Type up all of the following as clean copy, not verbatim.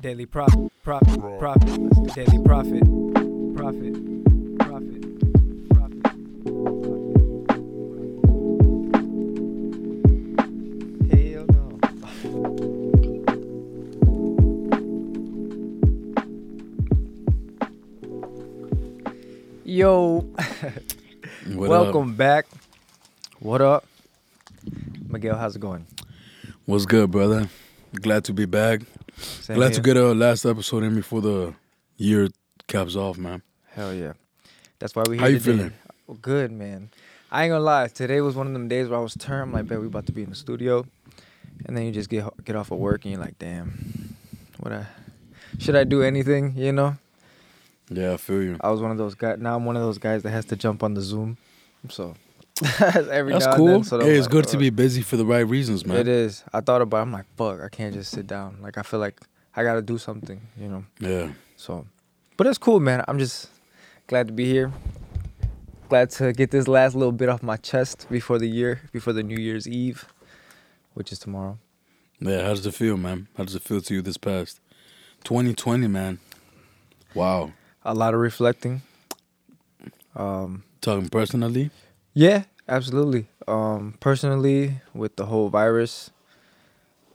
Daily profit, profit, profit, daily profit, profit, profit, profit, profit. Hell no. Yo, welcome back. What up? Miguel, how's it going? What's good, brother? Glad to be back. Same Glad here. To get a last episode in before the year caps off, man. Hell yeah. That's why we're here today. How you feeling? Oh, good, man. I ain't gonna lie. Today was one of them days where I was turned like, man, we about to be in the studio. And then you just get off of work and you're like, damn, should I do anything, you know? Yeah, I feel you. I was one of those guys. Now I'm one of those guys that has to jump on the Zoom. So that's cool. Then, so hey, it's like, good to be busy for the right reasons, man. It is. I thought about it. I'm like, fuck, I can't just sit down. Like, I feel like I got to do something, you know? Yeah. So, but it's cool, man. I'm just glad to be here. Glad to get this last little bit off my chest before the New Year's Eve, which is tomorrow. Yeah, how does it feel, man? How does it feel to you this past 2020, man? Wow. A lot of reflecting. Talking personally? Yeah, absolutely. Personally, with the whole virus,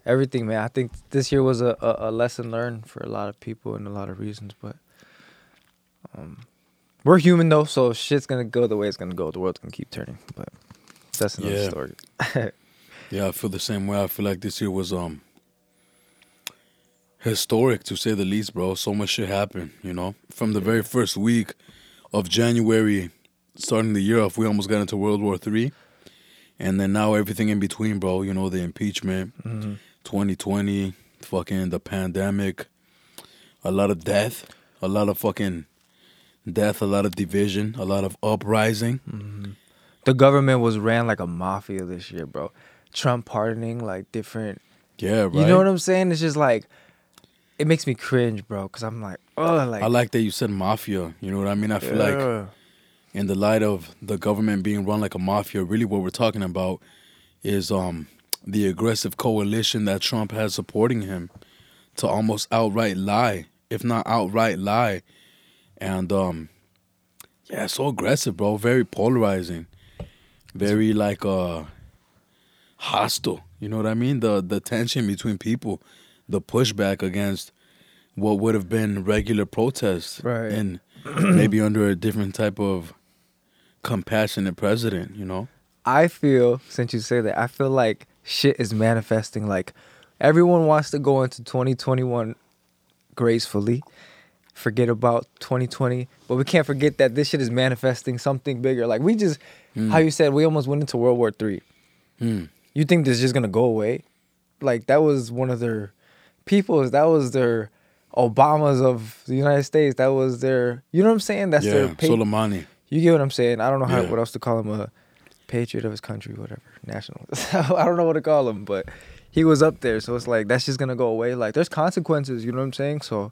everything, man. I think this year was a lesson learned for a lot of people and a lot of reasons. But we're human, though, so shit's going to go the way it's going to go. The world's going to keep turning. But that's another story. Yeah, I feel the same way. I feel like this year was historic, to say the least, bro. So much shit happened, you know? From the very first week of January, starting the year off, we almost got into World War III. And then now everything in between, bro. You know, the impeachment, 2020, fucking the pandemic, a lot of death, a lot of division, a lot of uprising. Mm-hmm. The government was ran like a mafia this year, bro. Trump pardoning, like, different... Yeah, right. You know what I'm saying? It's just like... It makes me cringe, bro, because I'm like, oh, like... I like that you said mafia. You know what I mean? I feel like... In the light of the government being run like a mafia, really what we're talking about is the aggressive coalition that Trump has supporting him to almost outright lie, if not outright lie. And, yeah, so aggressive, bro. Very polarizing. Very, like, hostile. You know what I mean? The tension between people, the pushback against what would have been regular protests. Right. And maybe under a different type of... compassionate president, you know? I feel, since you say that, I feel like shit is manifesting. Like, everyone wants to go into 2021 gracefully, forget about 2020, but we can't forget that this shit is manifesting something bigger. Like, we just, how you said, we almost went into World War III. You think this is just gonna go away? Like, that was one of their peoples, that was their Obamas of the United States, that was their, you know what I'm saying? That's their Soleimani. You get what I'm saying? I don't know what else to call him, a patriot of his country, whatever, nationalist. I don't know what to call him, but he was up there. So it's like, that's just going to go away. Like, there's consequences, you know what I'm saying? So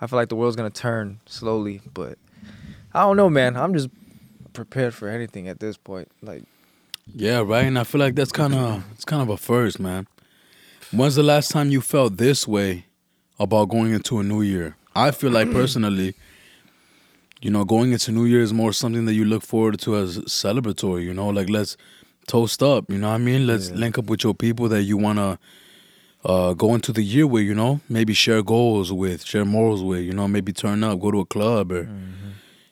I feel like the world's going to turn slowly, but I don't know, man. I'm just prepared for anything at this point. Like, yeah, right? And I feel like that's kind of a first, man. When's the last time you felt this way about going into a new year? I feel like personally... You know, going into New Year is more something that you look forward to as celebratory, you know? Like, let's toast up, you know what I mean? Let's link up with your people that you want to go into the year with, you know? Maybe share goals with, share morals with, you know? Maybe turn up, go to a club or,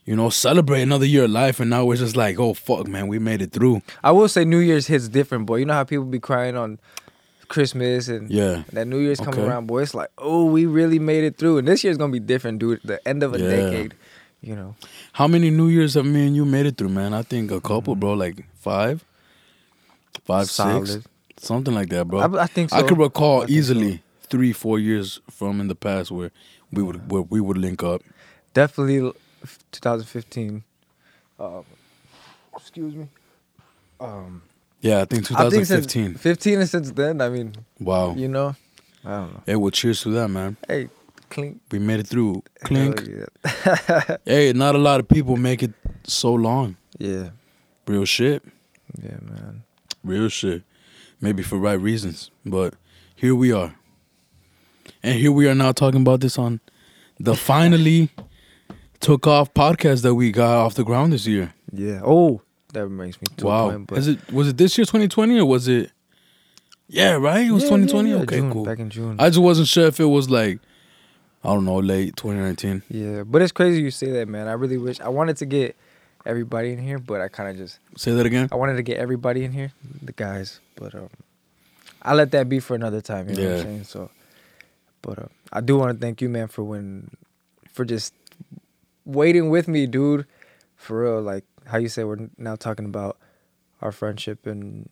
you know, celebrate another year of life. And now we're just like, oh, fuck, man, we made it through. I will say New Year's hits different, boy. You know how people be crying on Christmas and that New Year's coming around, boy? It's like, oh, we really made it through. And this year's going to be different, dude. The end of a decade. You know, how many New Year's have me and you made it through, man? I think a couple, bro, like five, solid. 6, something like that, bro. I think so. I could recall easily 3-4 years from in the past where we would link up. Definitely 2015. Excuse me. Yeah, I think 2015. I think 15 and since then, I mean, wow. You know, I don't know. Hey, well, cheers to that, man. Hey. Clink. We made it through. Clink. Yeah. Hey, not a lot of people make it so long. Yeah. Real shit. Yeah, man. Real shit. Maybe for right reasons. But here we are. And here we are now talking about this on the finally took off podcast that we got off the ground this year. Yeah. Oh, that reminds me. Wow. Was it this year, 2020, or was it? Yeah, right? It was 2020? Yeah, okay, June, cool. Back in June. I just wasn't sure if it was like, I don't know, late 2019. Yeah, but it's crazy you say that, man. I really wish. I wanted to get everybody in here, but I kind of just... Say that again? I wanted to get everybody in here, the guys, but I let that be for another time, you know what I'm saying? So, but I do want to thank you, man, for just waiting with me, dude, for real. Like, how you say we're now talking about our friendship and...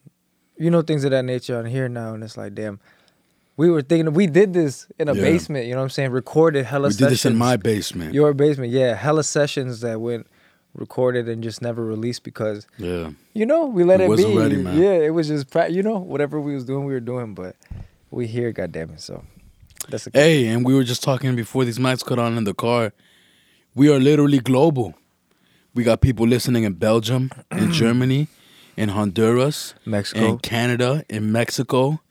You know, things of that nature on here now, and it's like, damn, we were thinking, we did this in a basement, you know what I'm saying? Recorded hella sessions. We did this in my basement. Your basement, yeah. Hella sessions that went recorded and just never released because, you know, we let it be. It wasn't ready, man. Yeah, it was just, you know, whatever we was doing, we were doing, but we here, goddammit, so that's a good thing. Hey, and we were just talking before these mics cut on in the car, we are literally global. We got people listening in Belgium, in Germany, in Honduras, Mexico, in Canada, in Mexico,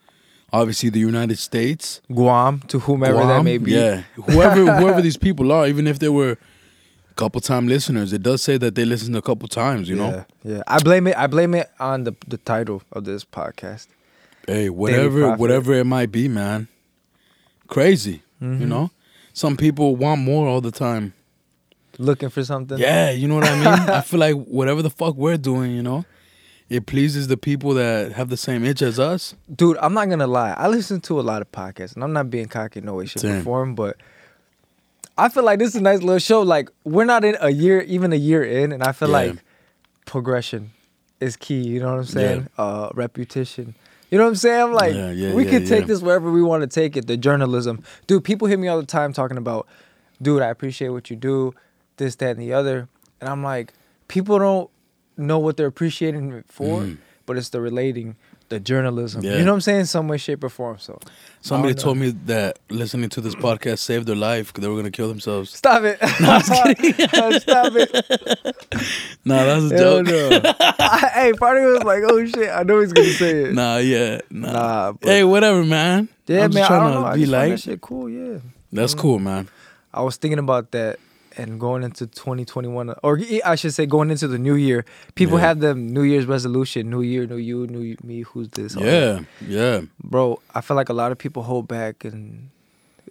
obviously the United States, Guam, to whomever that may be. Yeah, whoever these people are, even if they were a couple time listeners, it does say that they listened a couple times. You know. Yeah, I blame it on the title of this podcast. Hey, whatever it might be, man. Crazy, you know. Some people want more all the time. Looking for something. Yeah, you know what I mean. I feel like whatever the fuck we're doing, you know. It pleases the people that have the same itch as us. Dude, I'm not going to lie. I listen to a lot of podcasts, and I'm not being cocky in no way, shape, or form, but I feel like this is a nice little show. Like, we're not in a year in, and I feel like progression is key. You know what I'm saying? Yeah. Repetition. You know what I'm saying? I'm like, we could take this wherever we want to take it, the journalism. Dude, people hit me all the time talking about, dude, I appreciate what you do, this, that, and the other. And I'm like, people don't know what they're appreciating it for, but it's the relating, the journalism. Yeah. You know what I'm saying? Some way, shape, or form. So somebody told me that listening to this podcast saved their life because they were gonna kill themselves. Stop it! No, I'm just kidding. Stop it! Nah, that's a joke. No. Hey, Party was like, "Oh shit, I know he's gonna say it." Nah. But, hey, whatever, man. Yeah, I'm just trying to be like, that shit cool. Yeah, that's cool, man. I was thinking about that. And going into 2021, or I should say going into the new year, people have the New Year's resolution, new year, new you, new me, who's this? Yeah. Bro, I feel like a lot of people hold back, and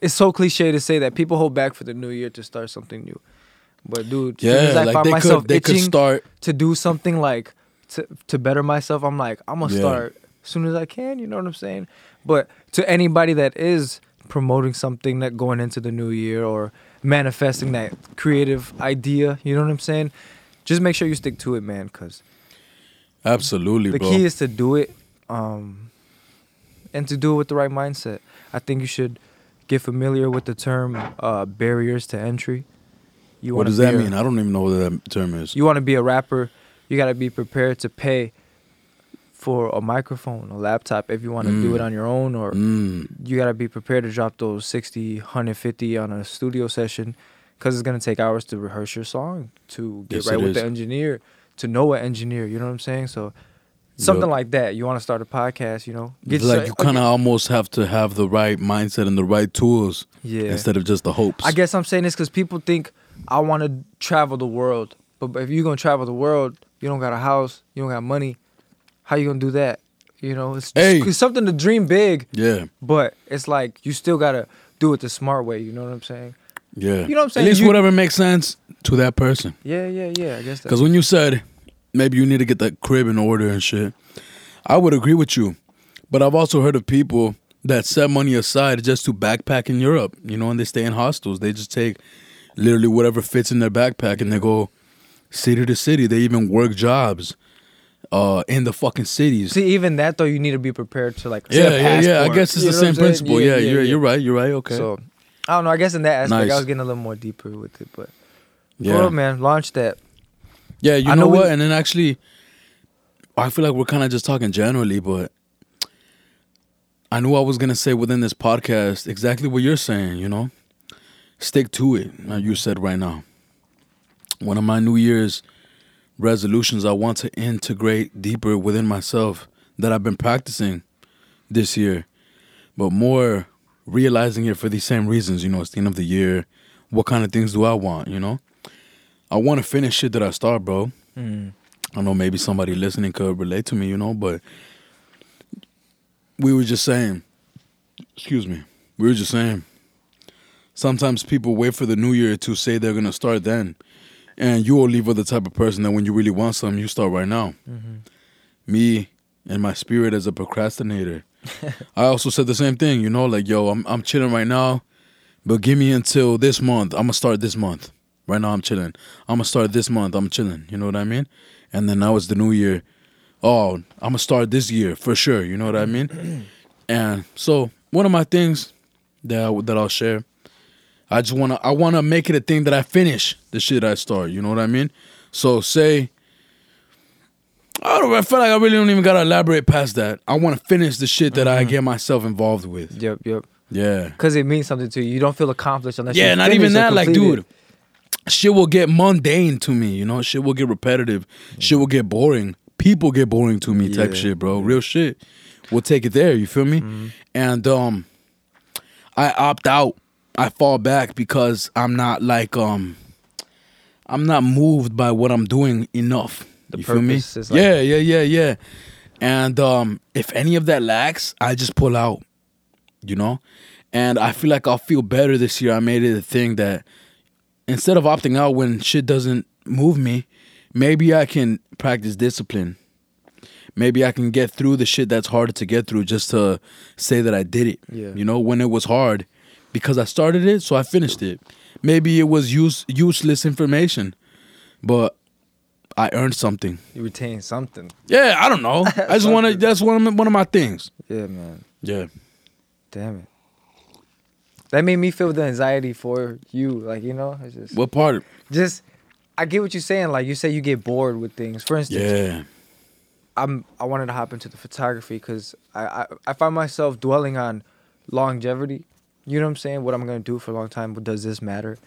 it's so cliche to say that people hold back for the new year to start something new. But dude, as I find myself itching to do something like to better myself, I'm like, I'm going to start as soon as I can, you know what I'm saying? But to anybody that is promoting something that going into the new year or manifesting that creative idea, you know what I'm saying? Just make sure you stick to it, man, because absolutely, the key is to do it, and to do it with the right mindset. I think you should get familiar with the term barriers to entry. What does that mean? I don't even know what that term is. You want to be a rapper, you got to be prepared to pay for a microphone, a laptop, if you want to do it on your own, or you got to be prepared to drop those 60, 150 on a studio session because it's going to take hours to rehearse your song, to get right with the engineer, to know an engineer, you know what I'm saying? So something like that. You want to start a podcast, you know? You kind of almost have to have the right mindset and the right tools instead of just the hopes. I guess I'm saying this because people think I want to travel the world, but if you're going to travel the world, you don't got a house, you don't got money, how you gonna do that? You know, it's something to dream big. Yeah. But it's like you still gotta do it the smart way. You know what I'm saying? Yeah. You know what I'm saying? At least whatever makes sense to that person. Yeah. I guess that's... Because when you said maybe you need to get that crib in order and shit, I would agree with you. But I've also heard of people that set money aside just to backpack in Europe. You know, and they stay in hostels. They just take literally whatever fits in their backpack and they go city to city. They even work jobs in the fucking cities. See, even that though, you need to be prepared to like. Yeah. I guess it's the same principle. You're right. Okay. So, I don't know. I guess in that aspect, I was getting a little more deeper with it, but bro, man, launch that. Yeah, you know what? And then actually, I feel like we're kind of just talking generally, but I knew I was gonna say within this podcast exactly what you're saying. You know, stick to it. Like you said right now, one of my New Year's resolutions I want to integrate deeper within myself that I've been practicing this year, but more realizing it for these same reasons, you know, it's the end of the year. What kind of things do I want, you know? I want to finish shit that I start, bro. I don't know, maybe somebody listening could relate to me, you know, but we were just saying, sometimes people wait for the new year to say they're going to start then. And you, Oliva, the type of person that when you really want something, you start right now. Me and my spirit as a procrastinator. I also said the same thing, you know, like, yo, I'm chilling right now, but give me until this month. I'm going to start this month. Right now, I'm chilling. I'm going to start this month. I'm chilling. You know what I mean? And then now it's the new year. Oh, I'm going to start this year for sure. You know what I mean? And so one of my things that I'll share, I just want to make it a thing that I finish the shit I start. You know what I mean? So say, I feel like I really don't even got to elaborate past that. I want to finish the shit that I get myself involved with. Yep. Yeah. Because it means something to you. You don't feel accomplished unless you finish it. Yeah, not even that. Like, dude, shit will get mundane to me, you know? Shit will get repetitive. Shit will get boring. People get boring to me type shit, bro. Real shit. We'll take it there, you feel me? And I opt out. I fall back because I'm not like, I'm not moved by what I'm doing enough. The you purpose feel me? Is like... Yeah. And if any of that lacks, I just pull out, you know? And I feel like I'll feel better this year. I made it a thing that instead of opting out when shit doesn't move me, maybe I can practice discipline. Maybe I can get through the shit that's harder to get through just to say that I did it. Yeah. You know, when it was hard, because I started it, so I finished it. Maybe it was useless information, but I earned something. You retained something. Yeah, I don't know. I just want to, that's one of my things. Yeah, man. Yeah. Damn it. That made me feel the anxiety for you, like, you know? It's just, what part? Just, I get what you're saying. Like, you say you get bored with things. For instance, I wanted to hop into the photography because I find myself dwelling on longevity. You know what I'm saying? What I'm going to do for a long time, but does this matter?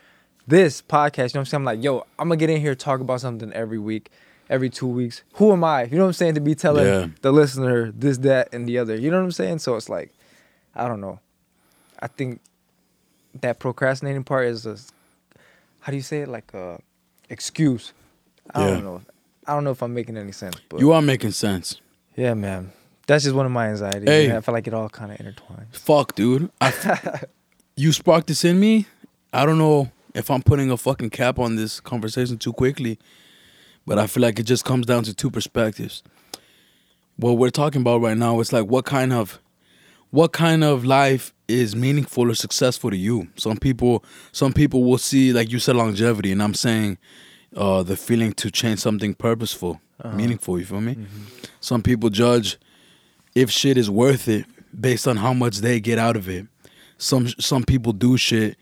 This podcast, you know what I'm saying? I'm like, yo, I'm going to get in here, talk about something every week, every 2 weeks. Who am I? You know what I'm saying? To be telling the listener this, that, and the other. You know what I'm saying? So it's like, I don't know. I think... that procrastinating part is a, how do you say it? Like a excuse. I don't know. I don't know if I'm making any sense. But you are making sense. Yeah, man. That's just one of my anxieties. Hey, man. I feel like it all kind of intertwines. Fuck, dude. You sparked this in me. I don't know if I'm putting a fucking cap on this conversation too quickly, but I feel like it just comes down to two perspectives. What we're talking about right now is like what kind of life is meaningful or successful to you. Some people will see, like you said, longevity, and I'm saying the feeling to change something purposeful, meaningful, you feel me? Some people judge if shit is worth it based on how much they get out of it. Some people do shit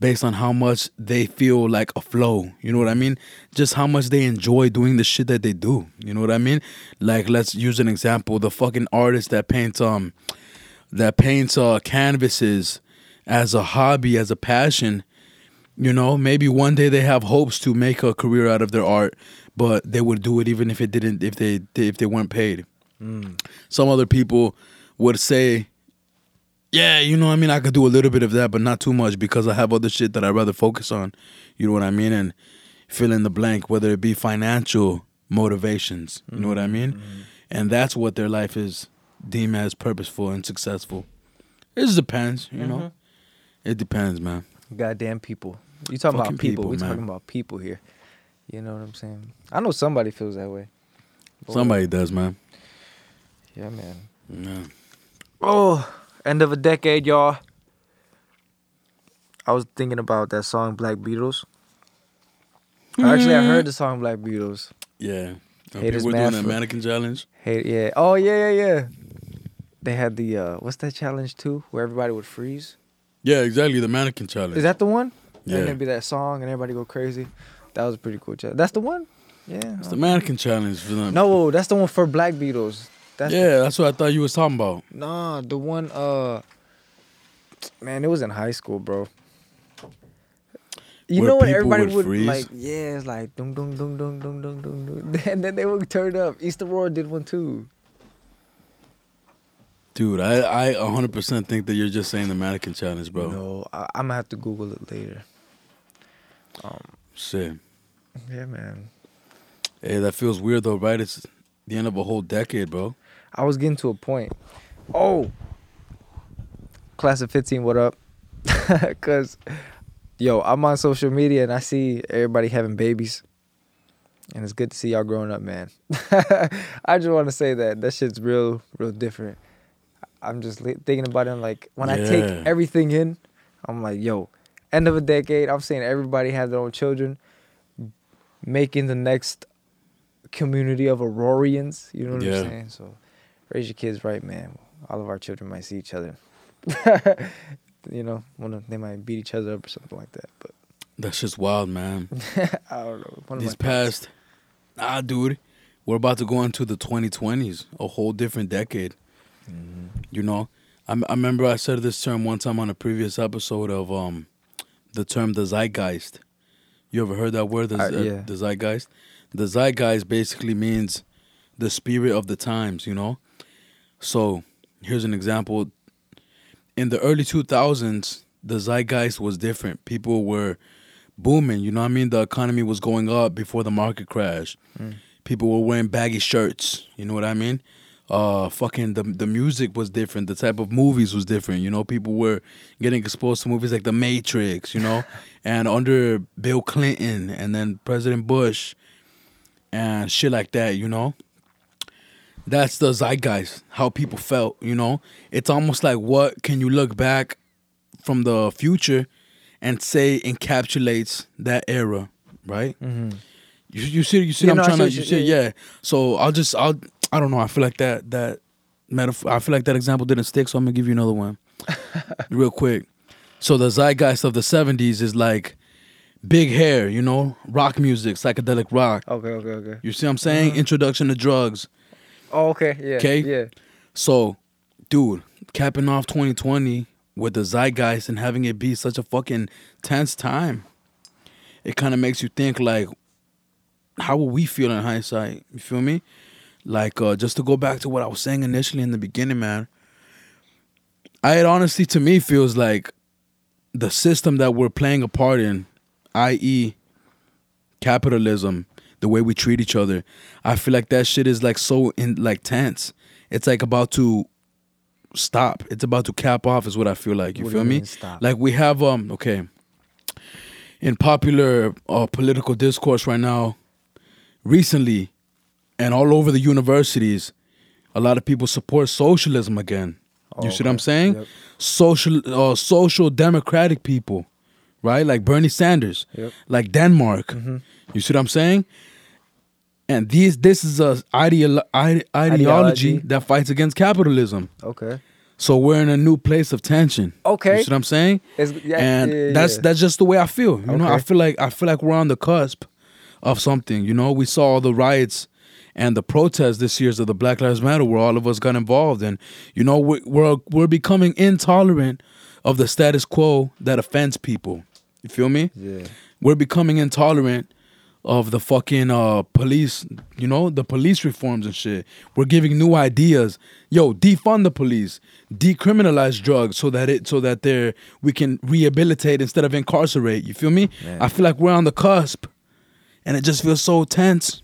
based on how much they feel like a flow, you know what I mean? Just how much they enjoy doing the shit that they do, you know what I mean? Like, let's use an example, the fucking artist that paints canvases as a hobby, as a passion, you know, maybe one day they have hopes to make a career out of their art, but they would do it even if they weren't paid. Some other people would say, yeah, you know what I mean, I could do a little bit of that, but not too much because I have other shit that I'd rather focus on, you know what I mean, and fill in the blank, whether it be financial motivations, you know what I mean, and that's what their life is deemed as purposeful and successful. It just depends, you know. It depends, man. Goddamn people. You talking fucking about people. We talking about people here. You know what I'm saying? I know somebody feels that way. Somebody does, man. Yeah, man. Yeah. Oh, end of a decade, y'all. I was thinking about that song, Black Beatles. Actually, I heard the song, Black Beatles. Yeah. Haters people doing that mannequin challenge. Yeah. Oh, yeah. They had the, what's that challenge too? Where everybody would freeze? Yeah, exactly. The mannequin challenge. Is that the one? Yeah. And there'd be that song and everybody go crazy. That was a pretty cool challenge. That's the one? Yeah. It's the mannequin challenge for them. No, that's the one for Black Beatles. That's what I thought you was talking about. Nah, the one, man, it was in high school, bro. You know when everybody would freeze? Like, yeah, it's like, dum, dum, dum, dum, dum, dum, dum, dum. And then they would turn up. East Aurora did one too. Dude, I 100% think that you're just saying the mannequin challenge, bro. No, I'm going to have to Google it later. Shit. Yeah, man. Hey, that feels weird, though, right? It's the end of a whole decade, bro. I was getting to a point. Oh. Class of 15, what up? Because, yo, I'm on social media, and I see everybody having babies. And it's good to see y'all growing up, man. I just want to say that. That shit's real, real different. I'm just thinking about it, and like, when I take everything in, I'm like, yo, end of a decade, I'm seeing everybody have their own children, making the next community of Aurorians, you know what I'm saying? So raise your kids right, man. All of our children might see each other. You know, they might beat each other up or something like that, but. That's just wild, man. I don't know. Nah, dude, we're about to go into the 2020s, a whole different decade. Mm-hmm. You know, I remember I said this term one time on a previous episode of the term the zeitgeist. You ever heard that word, the zeitgeist? The zeitgeist basically means the spirit of the times, you know? So here's an example. In the early 2000s, the zeitgeist was different. People were booming, you know what I mean? The economy was going up before the market crashed. Mm. People were wearing baggy shirts, you know what I mean? The music was different. The type of movies was different. You know, people were getting exposed to movies like The Matrix, you know, and under Bill Clinton and then President Bush and shit like that, you know. That's the zeitgeist, how people felt, you know. It's almost like, what can you look back from the future and say encapsulates that era, right? Mm-hmm. You see, so I don't know. I feel like that metaphor. I feel like that example didn't stick, so I'm gonna give you another one, real quick. So the zeitgeist of the '70s is like big hair, you know, rock music, psychedelic rock. Okay. You see what I'm saying? Mm-hmm. Introduction to drugs. Oh, okay. Yeah. Okay. Yeah. So, dude, capping off 2020 with the zeitgeist and having it be such a fucking tense time, it kind of makes you think like, how would we feel in hindsight? You feel me? Like, just to go back to what I was saying initially in the beginning, man, it honestly, to me, feels like the system that we're playing a part in, i.e. capitalism, the way we treat each other, I feel like that shit is like so tense. It's like about to stop. It's about to cap off is what I feel like. You feel me? Stop? Like we have, in popular political discourse right now, recently, and all over the universities, a lot of people support socialism again. You see what I'm saying? Yep. Social democratic people, right? Like Bernie Sanders, like Denmark. Mm-hmm. You see what I'm saying? And this is an ideology that fights against capitalism. Okay. So we're in a new place of tension. Okay. You see what I'm saying? That's just the way I feel. You know, I feel like we're on the cusp of something. You know, we saw all the riots and the protests this year of the Black Lives Matter, where all of us got involved, and you know we're becoming intolerant of the status quo that offends people. You feel me? Yeah. We're becoming intolerant of the fucking police. You know, the police reforms and shit. We're giving new ideas. Yo, defund the police, decriminalize drugs, so that we can rehabilitate instead of incarcerate. You feel me? Man. I feel like we're on the cusp, and it just feels so tense.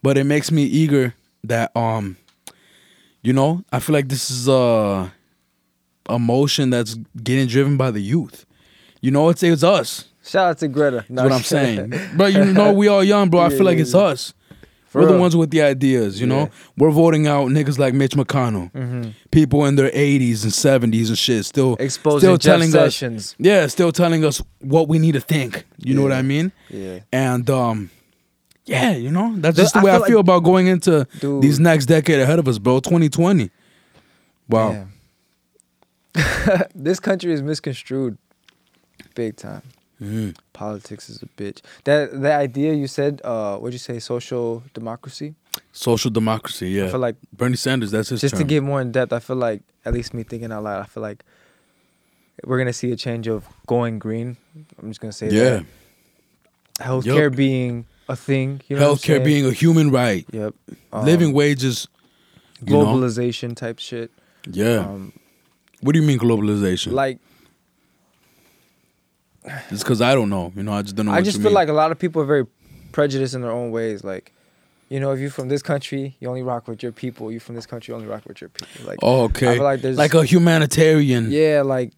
But it makes me eager that, you know, I feel like this is a motion that's getting driven by the youth. You know, it's us. Shout out to Greta. That's what I'm saying. But you know, we all young, bro. I feel like it's us. We're the ones with the ideas, you know? We're voting out niggas like Mitch McConnell. Mm-hmm. People in their 80s and 70s and shit still exposing Jeff Sessions. Still telling us what we need to think. You know what I mean? Yeah. And, yeah, you know, that's just the way I feel like, about going into these next decade ahead of us, bro. 2020. Wow. Yeah. This country is misconstrued big time. Mm-hmm. Politics is a bitch. That idea you said, what'd you say, social democracy? Social democracy, yeah. I feel like Bernie Sanders, that's his term. To get more in depth, I feel like, at least me thinking out loud, I feel like we're going to see a change of going green. I'm just going to say that. Yeah. Healthcare being a thing, you know, healthcare being a human right, living wages, globalization type shit, Yeah. What do you mean globalization? Like, it's because I don't know. You know, I just don't know. I just feel like a lot of people are very prejudiced in their own ways. Like, you know, if you're from this country, you only rock with your people. You're from this country, you only rock with your people. Like, oh, okay. I feel like there's like a humanitarian. Yeah, like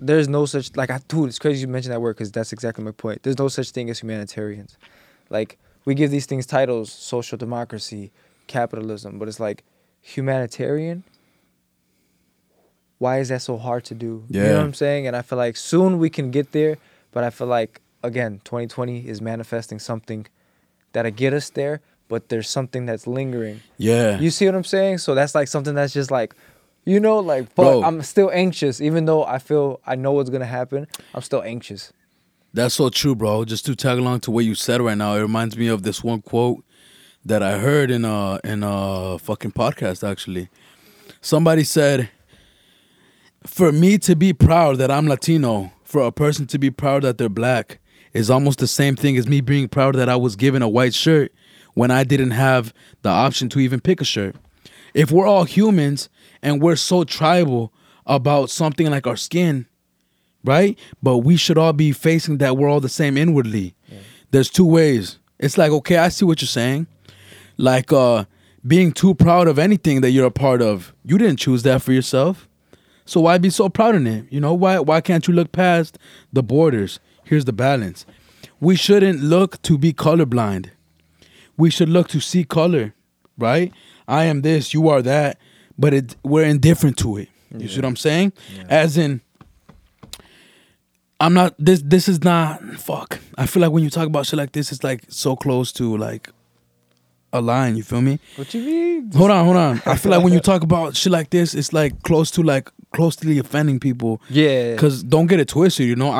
there's no such dude. It's crazy you mentioned that word because that's exactly my point. There's no such thing as humanitarians. Like we give these things titles: social democracy, capitalism, but it's like humanitarian. Why is that so hard to do? Yeah. You know what I'm saying? And I feel like soon we can get there, but I feel like, again, 2020 is manifesting something that'll get us there, but there's something that's lingering. Yeah. You see what I'm saying? So that's like something that's just like, you know, like, but bro, I'm still anxious. Even though I know what's going to happen, I'm still anxious. That's so true, bro. Just to tag along to what you said right now, it reminds me of this one quote that I heard in a fucking podcast, actually. Somebody said, for me to be proud that I'm Latino, for a person to be proud that they're black, is almost the same thing as me being proud that I was given a white shirt when I didn't have the option to even pick a shirt. If we're all humans and we're so tribal about something like our skin, right? But we should all be facing that we're all the same inwardly. Yeah. There's two ways. It's like, okay, I see what you're saying. Like being too proud of anything that you're a part of. You didn't choose that for yourself. So why be so proud in it? You know, why can't you look past the borders? Here's the balance. We shouldn't look to be colorblind. We should look to see color, right? I am this, you are that, but we're indifferent to it. You see what I'm saying? Yeah. As in, I'm not, this is not, fuck. I feel like when you talk about shit like this, it's like so close to like a line, you feel me? What you mean? Hold on. I feel like when you talk about shit like this, it's like close to like, closely offending people. Yeah. Because don't get it twisted, you know?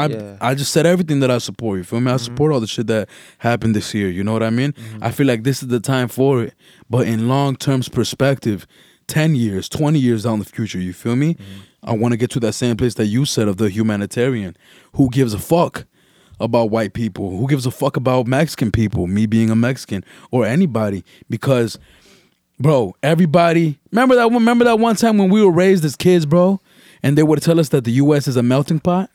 I just said everything that I support, you feel me? I support all the shit that happened this year, you know what I mean? Mm-hmm. I feel like this is the time for it. But in long-term perspective, 10 years, 20 years down the future, you feel me? Mm-hmm. I want to get to that same place that you said of the humanitarian. Who gives a fuck about white people? Who gives a fuck about Mexican people? Me being a Mexican or anybody, because... Bro, everybody, remember that one time when we were raised as kids, bro, and they would tell us that the U.S. is a melting pot?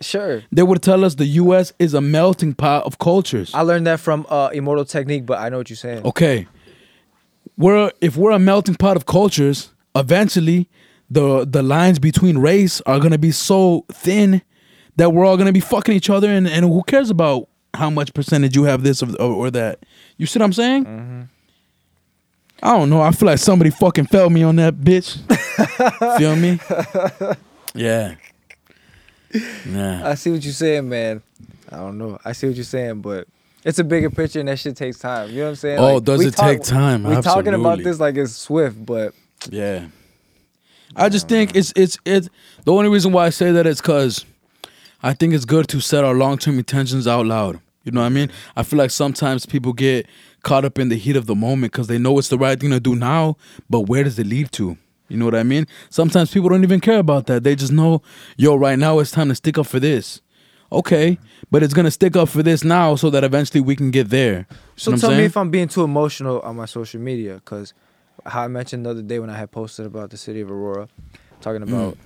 Sure. They would tell us the U.S. is a melting pot of cultures. I learned that from Immortal Technique, but I know what you're saying. Okay. If we're a melting pot of cultures, eventually the lines between race are going to be so thin that we're all going to be fucking each other, and who cares about how much percentage you have this or that? You see what I'm saying? Mm-hmm. I don't know. I feel like somebody fucking failed me on that bitch. Feel me? Yeah. Nah. I see what you're saying, man. I don't know. I see what you're saying, but it's a bigger picture and that shit takes time. You know what I'm saying? Oh, like, does it take time? We're talking about this like it's swift, but... Yeah. I just think it's... The only reason why I say that is because I think it's good to set our long-term intentions out loud. You know what I mean? I feel like sometimes people get caught up in the heat of the moment because they know it's the right thing to do now, but where does it lead to? You know what I mean? Sometimes people don't even care about that. They just know, yo, right now it's time to stick up for this. Okay, but it's going to stick up for this now so that eventually we can get there. So tell me if I'm being too emotional on my social media, because how I mentioned the other day when I had posted about the city of Aurora, talking about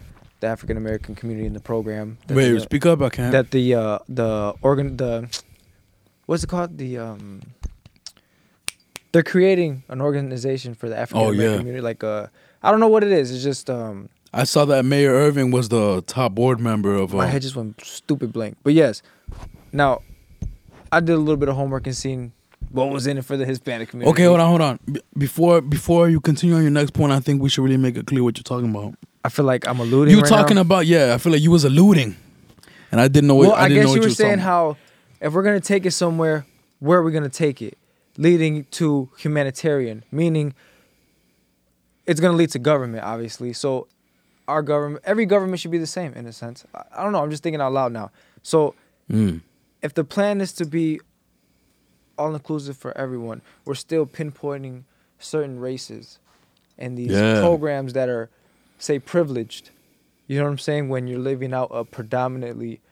the African American community in the program. Wait, speak up, I can't. That what's it called? They're creating an organization for the African American community. Like, I don't know what it is. It's just... I saw that Mayor Irving was the top board member of... My head just went stupid blank. But yes. Now, I did a little bit of homework and seen what was in it for the Hispanic community. Okay, hold on. Before you continue on your next point, I think we should really make it clear what you're talking about. I feel like I'm alluding you right talking now. About... Yeah, I feel like you was alluding. And I didn't know what you were talking about. Well, I guess you were saying how if we're going to take it somewhere, where are we going to take it? Leading to humanitarian, meaning it's going to lead to government, obviously. So our government, every government should be the same in a sense. I don't know. I'm just thinking out loud now. So if the plan is to be all-inclusive for everyone, we're still pinpointing certain races and these programs that are, say, privileged. You know what I'm saying? When you're living out a predominantly,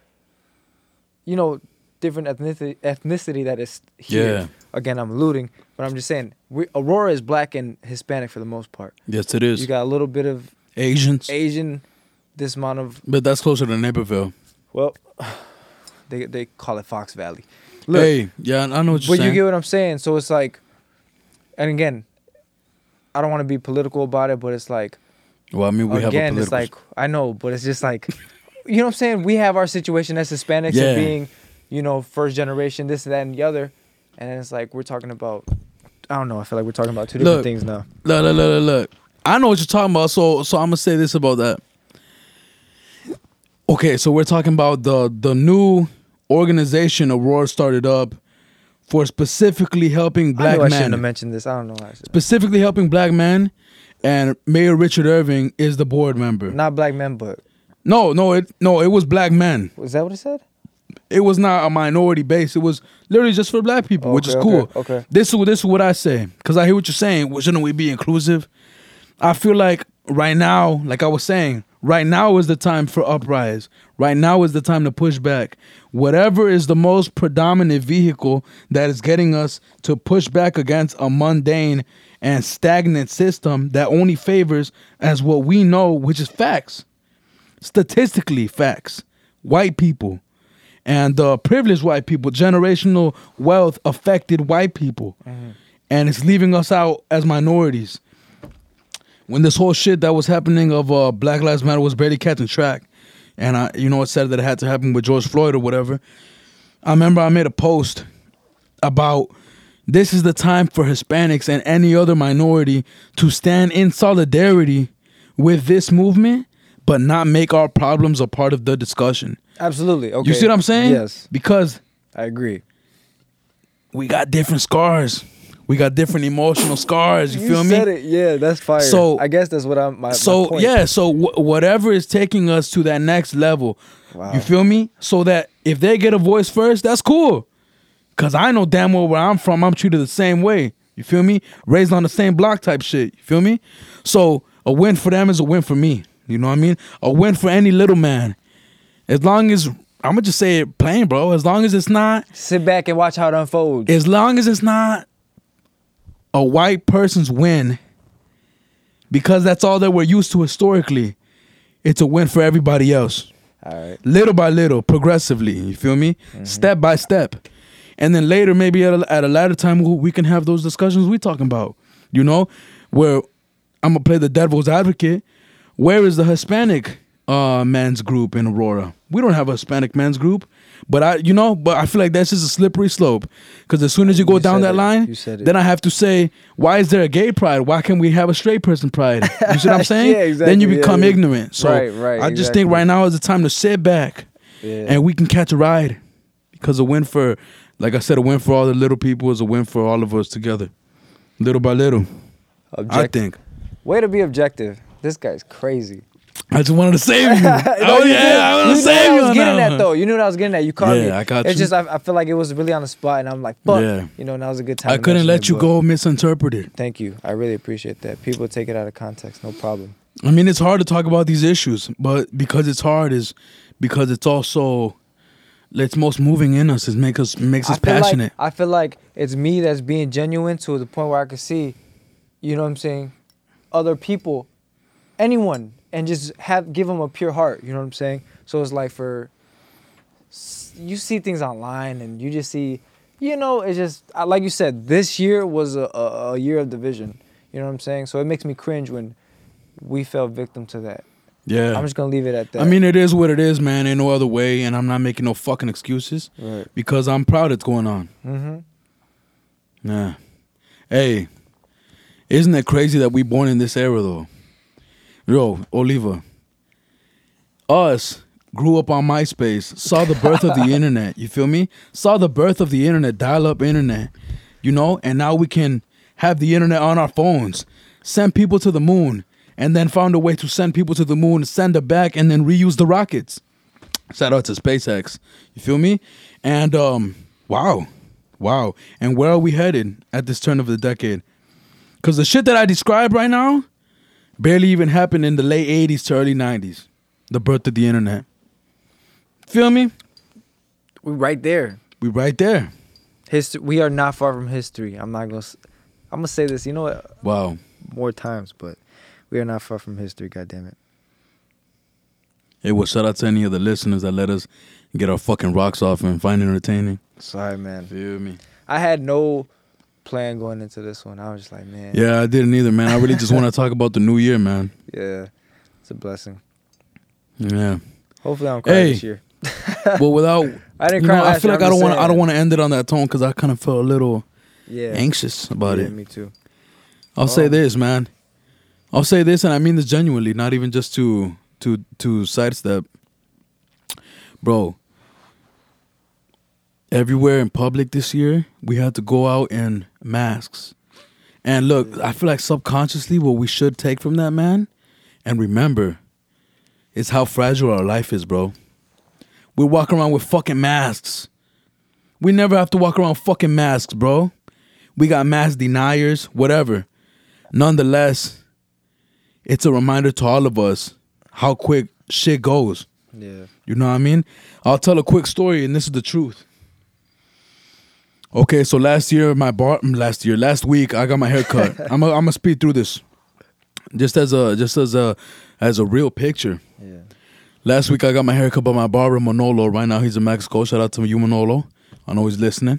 you know, different ethnicity that is here. Yeah. Again, I'm alluding, but I'm just saying, Aurora is black and Hispanic for the most part. Yes, it is. You got a little bit of Asian, this amount of. But that's closer to Naperville. Well, they call it Fox Valley. Look, hey, yeah, I know what you're saying. But you get what I'm saying. So it's like, and again, I don't want to be political about it, but it's like. Well, I mean, we have a political. Again, it's like, I know, but it's just like, you know what I'm saying? We have our situation as Hispanics and being, you know, first generation, this, that, and the other. And it's like, we're talking about, I don't know, I feel like we're talking about two different things now. Look. I know what you're talking about, so I'm going to say this about that. Okay, so we're talking about the new organization Aurora started up for specifically helping black men. I shouldn't have mentioned this. I don't know why I should. Specifically helping black men, and Mayor Richard Irving is the board member. Not black men, but... No, it was black men. Was that what it said? It was not a minority base. It was literally just for black people, which is cool. Okay. This is what I say, because I hear what you're saying. Well, shouldn't we be inclusive? I feel like right now, like I was saying, right now is the time for uprise. Right now is the time to push back. Whatever is the most predominant vehicle that is getting us to push back against a mundane and stagnant system that only favors as what we know, which is facts. Statistically, facts. White people. And privileged white people, generational wealth affected white people. Mm-hmm. And it's leaving us out as minorities. When this whole shit that was happening of Black Lives Matter was barely catching track. And, it said that it had to happen with George Floyd or whatever. I remember I made a post about this is the time for Hispanics and any other minority to stand in solidarity with this movement, but not make our problems a part of the discussion. Absolutely. Okay. You see what I'm saying? Yes. Because I agree. We got different scars. We got different emotional scars. You feel me? You said it. Yeah, that's fire. So I guess that's what I'm. My point. Yeah. So whatever is taking us to that next level. Wow. You feel me? So that if they get a voice first, that's cool. Cause I know damn well where I'm from. I'm treated the same way. You feel me? Raised on the same block type shit. You feel me? So a win for them is a win for me. You know what I mean? A win for any little man. As long as, I'm going to just say it plain, bro. As long as it's not... Sit back and watch how it unfolds. As long as it's not a white person's win, because that's all that we're used to historically, it's a win for everybody else. All right. Little by little, progressively, you feel me? Mm-hmm. Step by step. And then later, maybe at a later time, we can have those discussions we talking about, you know? Where I'm going to play the devil's advocate. Where is the Hispanic men's group in Aurora? We don't have a Hispanic men's group, but I feel like that's just a slippery slope, because as soon as you go down that line, then I have to say, why is there a gay pride? Why can't we have a straight person pride? You see what I'm saying? Yeah, exactly. Then you become ignorant. So I just think right now is the time to sit back and we can catch a ride, because a win for, like I said, a win for all the little people is a win for all of us together, little by little. I think. Way to be objective. This guy's crazy. I just wanted to save you. I want to save you. I was getting that, though. You knew what I was getting at. You caught me. Yeah, I got you. It's just, I feel like it was really on the spot, and I'm like, fuck. Yeah. That was a good time. I couldn't let you go misinterpreted. Thank you. I really appreciate that. People take it out of context. No problem. I mean, it's hard to talk about these issues, but because it's hard is because it's also, it's most moving in us. It makes us passionate. I feel like it's me that's being genuine to the point where I can see, you know what I'm saying, other people, anyone, and just give them a pure heart, you know what I'm saying? So it's like you see things online and you just see, it's just, like you said, this year was a year of division, you know what I'm saying? So it makes me cringe when we fell victim to that. Yeah. I'm just going to leave it at that. I mean, it is what it is, man, ain't no other way, and I'm not making no fucking excuses because I'm proud it's going on. Mm-hmm. Nah. Hey, isn't it crazy that we born in this era, though? Yo, Oliva, us grew up on MySpace, saw the birth of the internet, you feel me? Saw the birth of the internet, dial-up internet, and now we can have the internet on our phones, send people to the moon, and then found a way to send people to the moon, send it back, and then reuse the rockets. Shout out to SpaceX, you feel me? And wow. And where are we headed at this turn of the decade? Because the shit that I describe right now, barely even happened in the late 80s to early 90s. The birth of the internet. Feel me? We right there. History. We are not far from history. I'm not going to say this. You know what? Wow. More times, but We are not far from history, goddammit. Hey, well, shout out to any of the listeners that let us get our fucking rocks off and find it entertaining. Sorry, man. Feel me? I had no plan going into this one. I was just like, man. Yeah, I didn't either, man. I really just want to talk about the new year, man. Yeah, it's a blessing. Yeah. Hopefully, I don't cry this year. Well, without, I didn't cry. You know, I feel like I don't want to end it on that tone because I kind of felt a little anxious about it. Me too. I'll say this, man. I'll say this, and I mean this genuinely, not even just to sidestep, bro. Everywhere in public this year, we had to go out in masks. And look, I feel like subconsciously what we should take from that, man, and remember, is how fragile our life is, bro. We walk around with fucking masks. We never have to walk around fucking masks, bro. We got mask deniers, whatever. Nonetheless, it's a reminder to all of us how quick shit goes. Yeah. You know what I mean? I'll tell a quick story, and this is the truth. Okay, so last week I got my hair cut. I'm gonna speed through this, just as a real picture. Yeah. Last week I got my hair cut by my barber Manolo. Right now he's in Mexico. Shout out to you, Manolo. I know he's listening.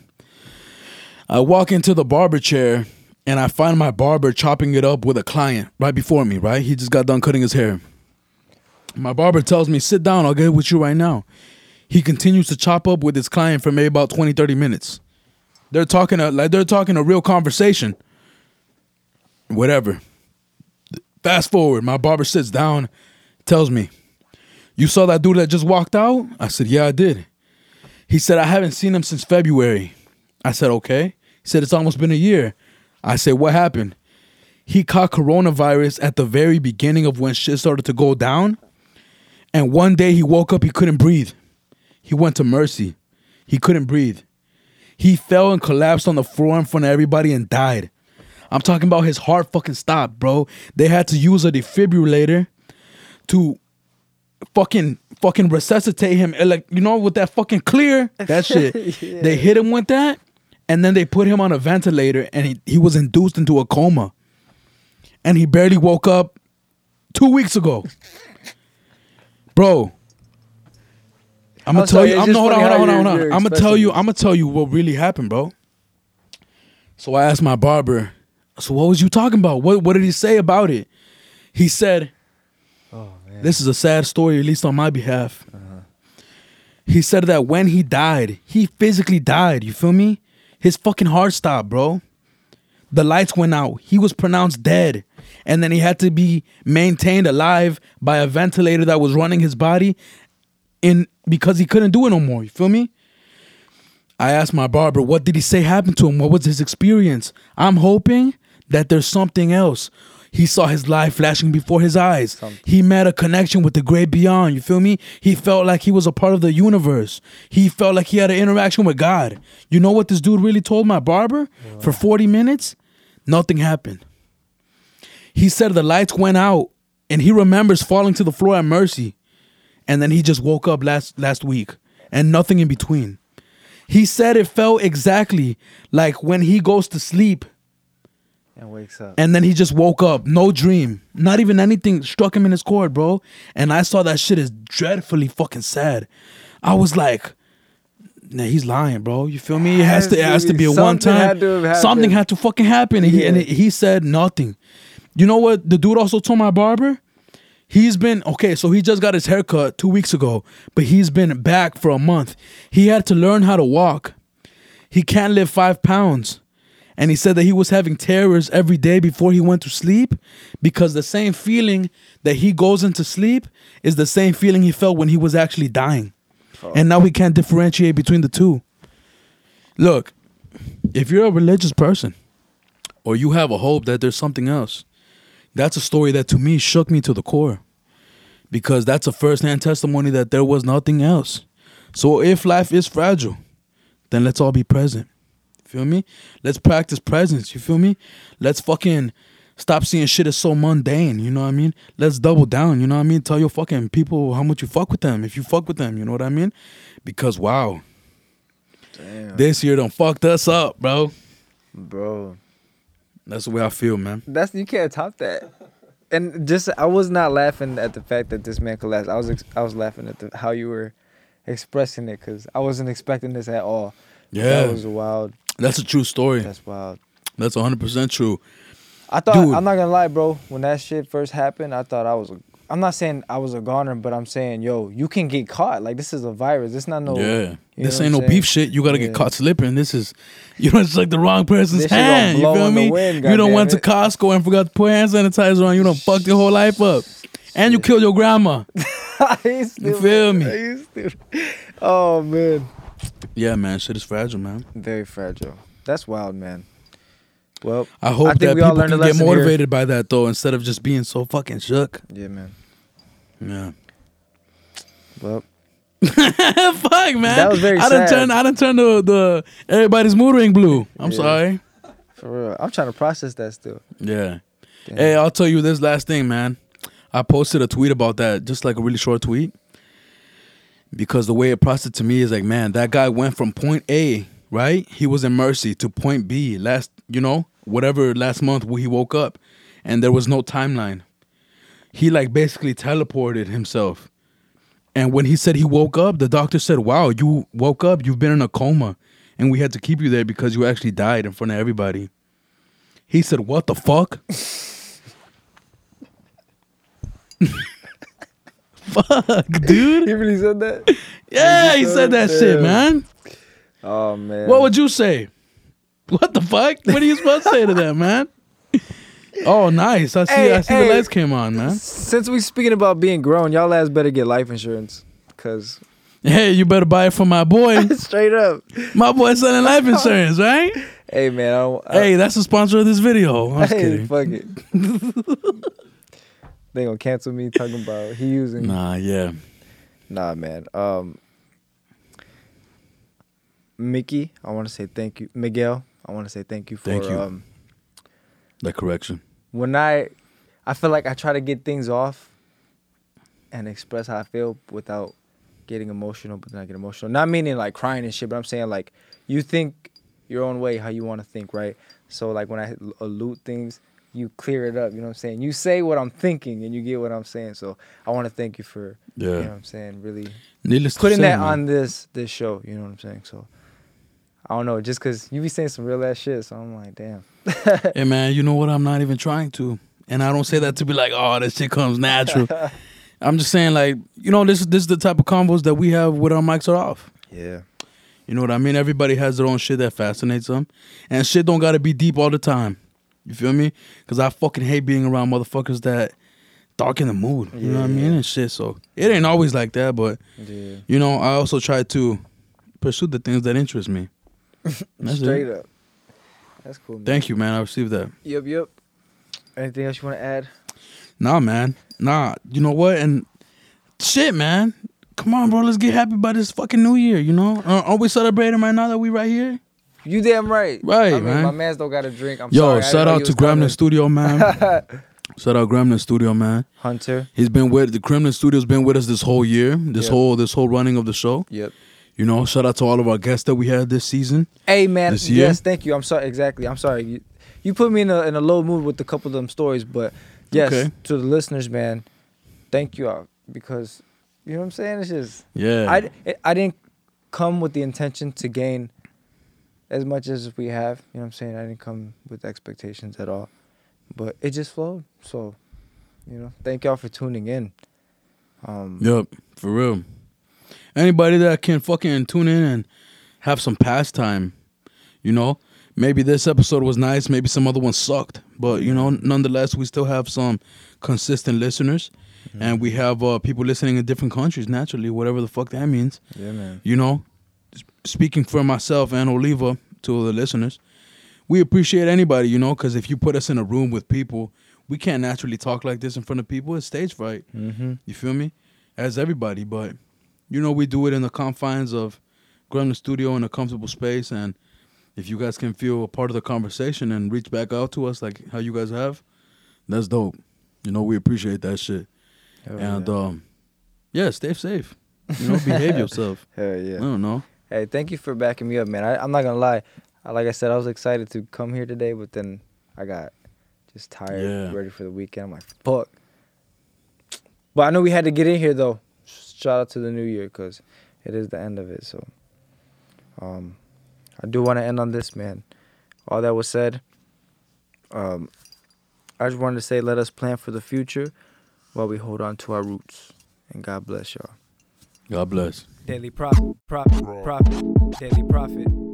I walk into the barber chair and I find my barber chopping it up with a client right before me. Right, he just got done cutting his hair. My barber tells me, "Sit down. I'll get with you right now." He continues to chop up with his client for maybe about 20, 30 minutes. They're talking a real conversation. Whatever. Fast forward, my barber sits down, tells me, "You saw that dude that just walked out?" I said, "Yeah, I did." He said, "I haven't seen him since February." I said, "Okay." He said, "It's almost been a year." I said, "What happened?" He caught coronavirus at the very beginning of when shit started to go down. And one day he woke up, he couldn't breathe. He went to Mercy. He couldn't breathe. He fell and collapsed on the floor in front of everybody and died. I'm talking about his heart fucking stopped, bro. They had to use a defibrillator to fucking resuscitate him. Like, you know, with that fucking clear, that shit. Yeah. They hit him with that, and then they put him on a ventilator, and he was induced into a coma. And he barely woke up 2 weeks ago. Bro. I'm gonna tell you. Hold on. I'm gonna tell you what really happened, bro. So I asked my barber, "So what was you talking about? What did he say about it?" He said, "Oh man, this is a sad story, at least on my behalf." Uh-huh. He said that when he died, he physically died. You feel me? His fucking heart stopped, bro. The lights went out. He was pronounced dead. And then he had to be maintained alive by a ventilator that was running his body. Because he couldn't do it no more, you feel me? I asked my barber, what did he say happened to him? What was his experience? I'm hoping that there's something else. He saw his life flashing before his eyes. He made a connection with the great beyond, you feel me? He felt like he was a part of the universe. He felt like he had an interaction with God. You know what this dude really told my barber? Wow. For 40 minutes, nothing happened. He said the lights went out, and he remembers falling to the floor at Mercy. And then he just woke up last week and nothing in between. He said it felt exactly like when he goes to sleep and wakes up. And then he just woke up. No dream. Not even anything struck him in his cord, bro. And I saw that shit is dreadfully fucking sad. I was like, nah, he's lying, bro. You feel me? It has to be a one time. Something had to fucking happen. And, yeah. he said nothing. You know what? The dude also told my barber. He just got his haircut 2 weeks ago, but he's been back for a month. He had to learn how to walk. He can't lift 5 pounds. And he said that he was having terrors every day before he went to sleep because the same feeling that he goes into sleep is the same feeling he felt when he was actually dying. Oh. And now he can't differentiate between the two. Look, if you're a religious person or you have a hope that there's something else, that's a story that, to me, shook me to the core because that's a first-hand testimony that there was nothing else. So if life is fragile, then let's all be present. Feel me? Let's practice presence. You feel me? Let's fucking stop seeing shit as so mundane. You know what I mean? Let's double down. You know what I mean? Tell your fucking people how much you fuck with them. If you fuck with them, you know what I mean? Because, wow. Damn. This year done fucked us up, bro. That's the way I feel, man. You can't top that. And just, I was not laughing at the fact that this man collapsed. I was laughing at how you were expressing it, because I wasn't expecting this at all. Yeah. That was wild. That's a true story. That's wild. That's 100% true. I thought, dude. I'm not going to lie, bro. When that shit first happened, I thought I'm not saying I was a goner, but I'm saying, yo, you can get caught. Like, this is a virus. It's not no... Yeah. This ain't no beef shit. You got to get caught slipping. This is... You know, it's like the wrong person's hand. You feel me? You don't went to Costco and forgot to put hand sanitizer on. You done fucked your whole life up. And you killed your grandma. You feel me? Oh, man. Yeah, man. Shit is fragile, man. Very fragile. That's wild, man. Well, I hope that people can get motivated by that, though, instead of just being so fucking shook. Yeah, man. Yeah. Well. Fuck, man. That was very sad. I done turned the everybody's mood ring blue. I'm sorry. For real. I'm trying to process that still. Yeah. Damn. Hey, I'll tell you this last thing, man. I posted a tweet about that, just like a really short tweet. Because the way it processed to me is like, man, that guy went from point A, right? He was in Mercy, to point B last month when he woke up, and there was no timeline. He like basically teleported himself. And when he said he woke up, the doctor said, wow, you woke up, you've been in a coma, and we had to keep you there because you actually died in front of everybody. He said, what the fuck? Fuck, dude. He really said that? Yeah, he said that shit, man. Oh, man. What would you say? What the fuck? What are you supposed to say to that, man? Oh, nice. I see the lights came on, man. Since we speaking about being grown, y'all ass better get life insurance. Because... Hey, you better buy it for my boy. Straight up. My boy selling life insurance, right? Hey, man. Hey, that's the sponsor of this video. I'm kidding. Fuck it. They gonna cancel me talking about he using... Nah, yeah. Nah, man. Mickey, I want to say thank you. Miguel, I want to say thank you for... Thank you. That correction. When I feel like I try to get things off and express how I feel without getting emotional, but then I get emotional. Not meaning like crying and shit, but I'm saying like you think your own way how you want to think, right? So like when I allude things, you clear it up, you know what I'm saying? You say what I'm thinking and you get what I'm saying. So I want to thank you for, you know what I'm saying, really putting that on this show, you know what I'm saying? So I don't know, just because you be saying some real ass shit, so I'm like, damn. Hey, man, you know what? I'm not even trying to. And I don't say that to be like, oh, that shit comes natural. I'm just saying, like, you know, this is the type of combos that we have when our mics are off. Yeah. You know what I mean? Everybody has their own shit that fascinates them. And shit don't got to be deep all the time. You feel me? Because I fucking hate being around motherfuckers that darken the mood. You know what I mean? And shit, so it ain't always like that, but, you know, I also try to pursue the things that interest me. Straight up. That's cool, man. Thank you, man. I received that. Yep. Anything else you want to add? Nah, man. Nah. You know what? And shit, man. Come on, bro. Let's get happy about this fucking new year, you know? Are we celebrating right now that we right here? You damn right. Right, I mean, man. My man's don't got a drink. Yo, sorry. Yo, shout out to Gremlin Studio, man. Shout out Gremlin Studio, man. Hunter. He's been with... The Gremlin Studio's been with us this whole year. This whole running of the show. Yep. You know, shout out to all of our guests that we had this season. Hey, man. Yes, thank you. I'm sorry. Exactly. I'm sorry. You put me in a low mood with a couple of them stories, but yes, to the listeners, man, thank you all, because, you know what I'm saying? It's just... Yeah. I didn't come with the intention to gain as much as we have. You know what I'm saying? I didn't come with expectations at all, but it just flowed. So, you know, thank y'all for tuning in. Yep, for real. Anybody that can fucking tune in and have some pastime, you know? Maybe this episode was nice, maybe some other one sucked, but, you know, nonetheless, we still have some consistent listeners, and we have people listening in different countries, naturally, whatever the fuck that means. Yeah, man. You know, speaking for myself and Oliva, to the listeners, we appreciate anybody, you know, because if you put us in a room with people, we can't naturally talk like this in front of people. It's stage fright. Mm-hmm. You feel me? As everybody, but... You know, we do it in the confines of Gremlin Studio in a comfortable space. And if you guys can feel a part of the conversation and reach back out to us like how you guys have, that's dope. You know, we appreciate that shit. Hell and, yeah. Stay safe. You know, behave yourself. Hell yeah. I don't know. Hey, thank you for backing me up, man. I'm not going to lie. Like I said, I was excited to come here today, but then I got just tired, ready for the weekend. I'm like, fuck. But I know we had to get in here, though. Shout out to the new year, because it is the end of it. So I do want to end on this, man. All that was said. I just wanted to say, let us plan for the future while we hold on to our roots. And God bless y'all. God bless. Daily profit. Daily profit.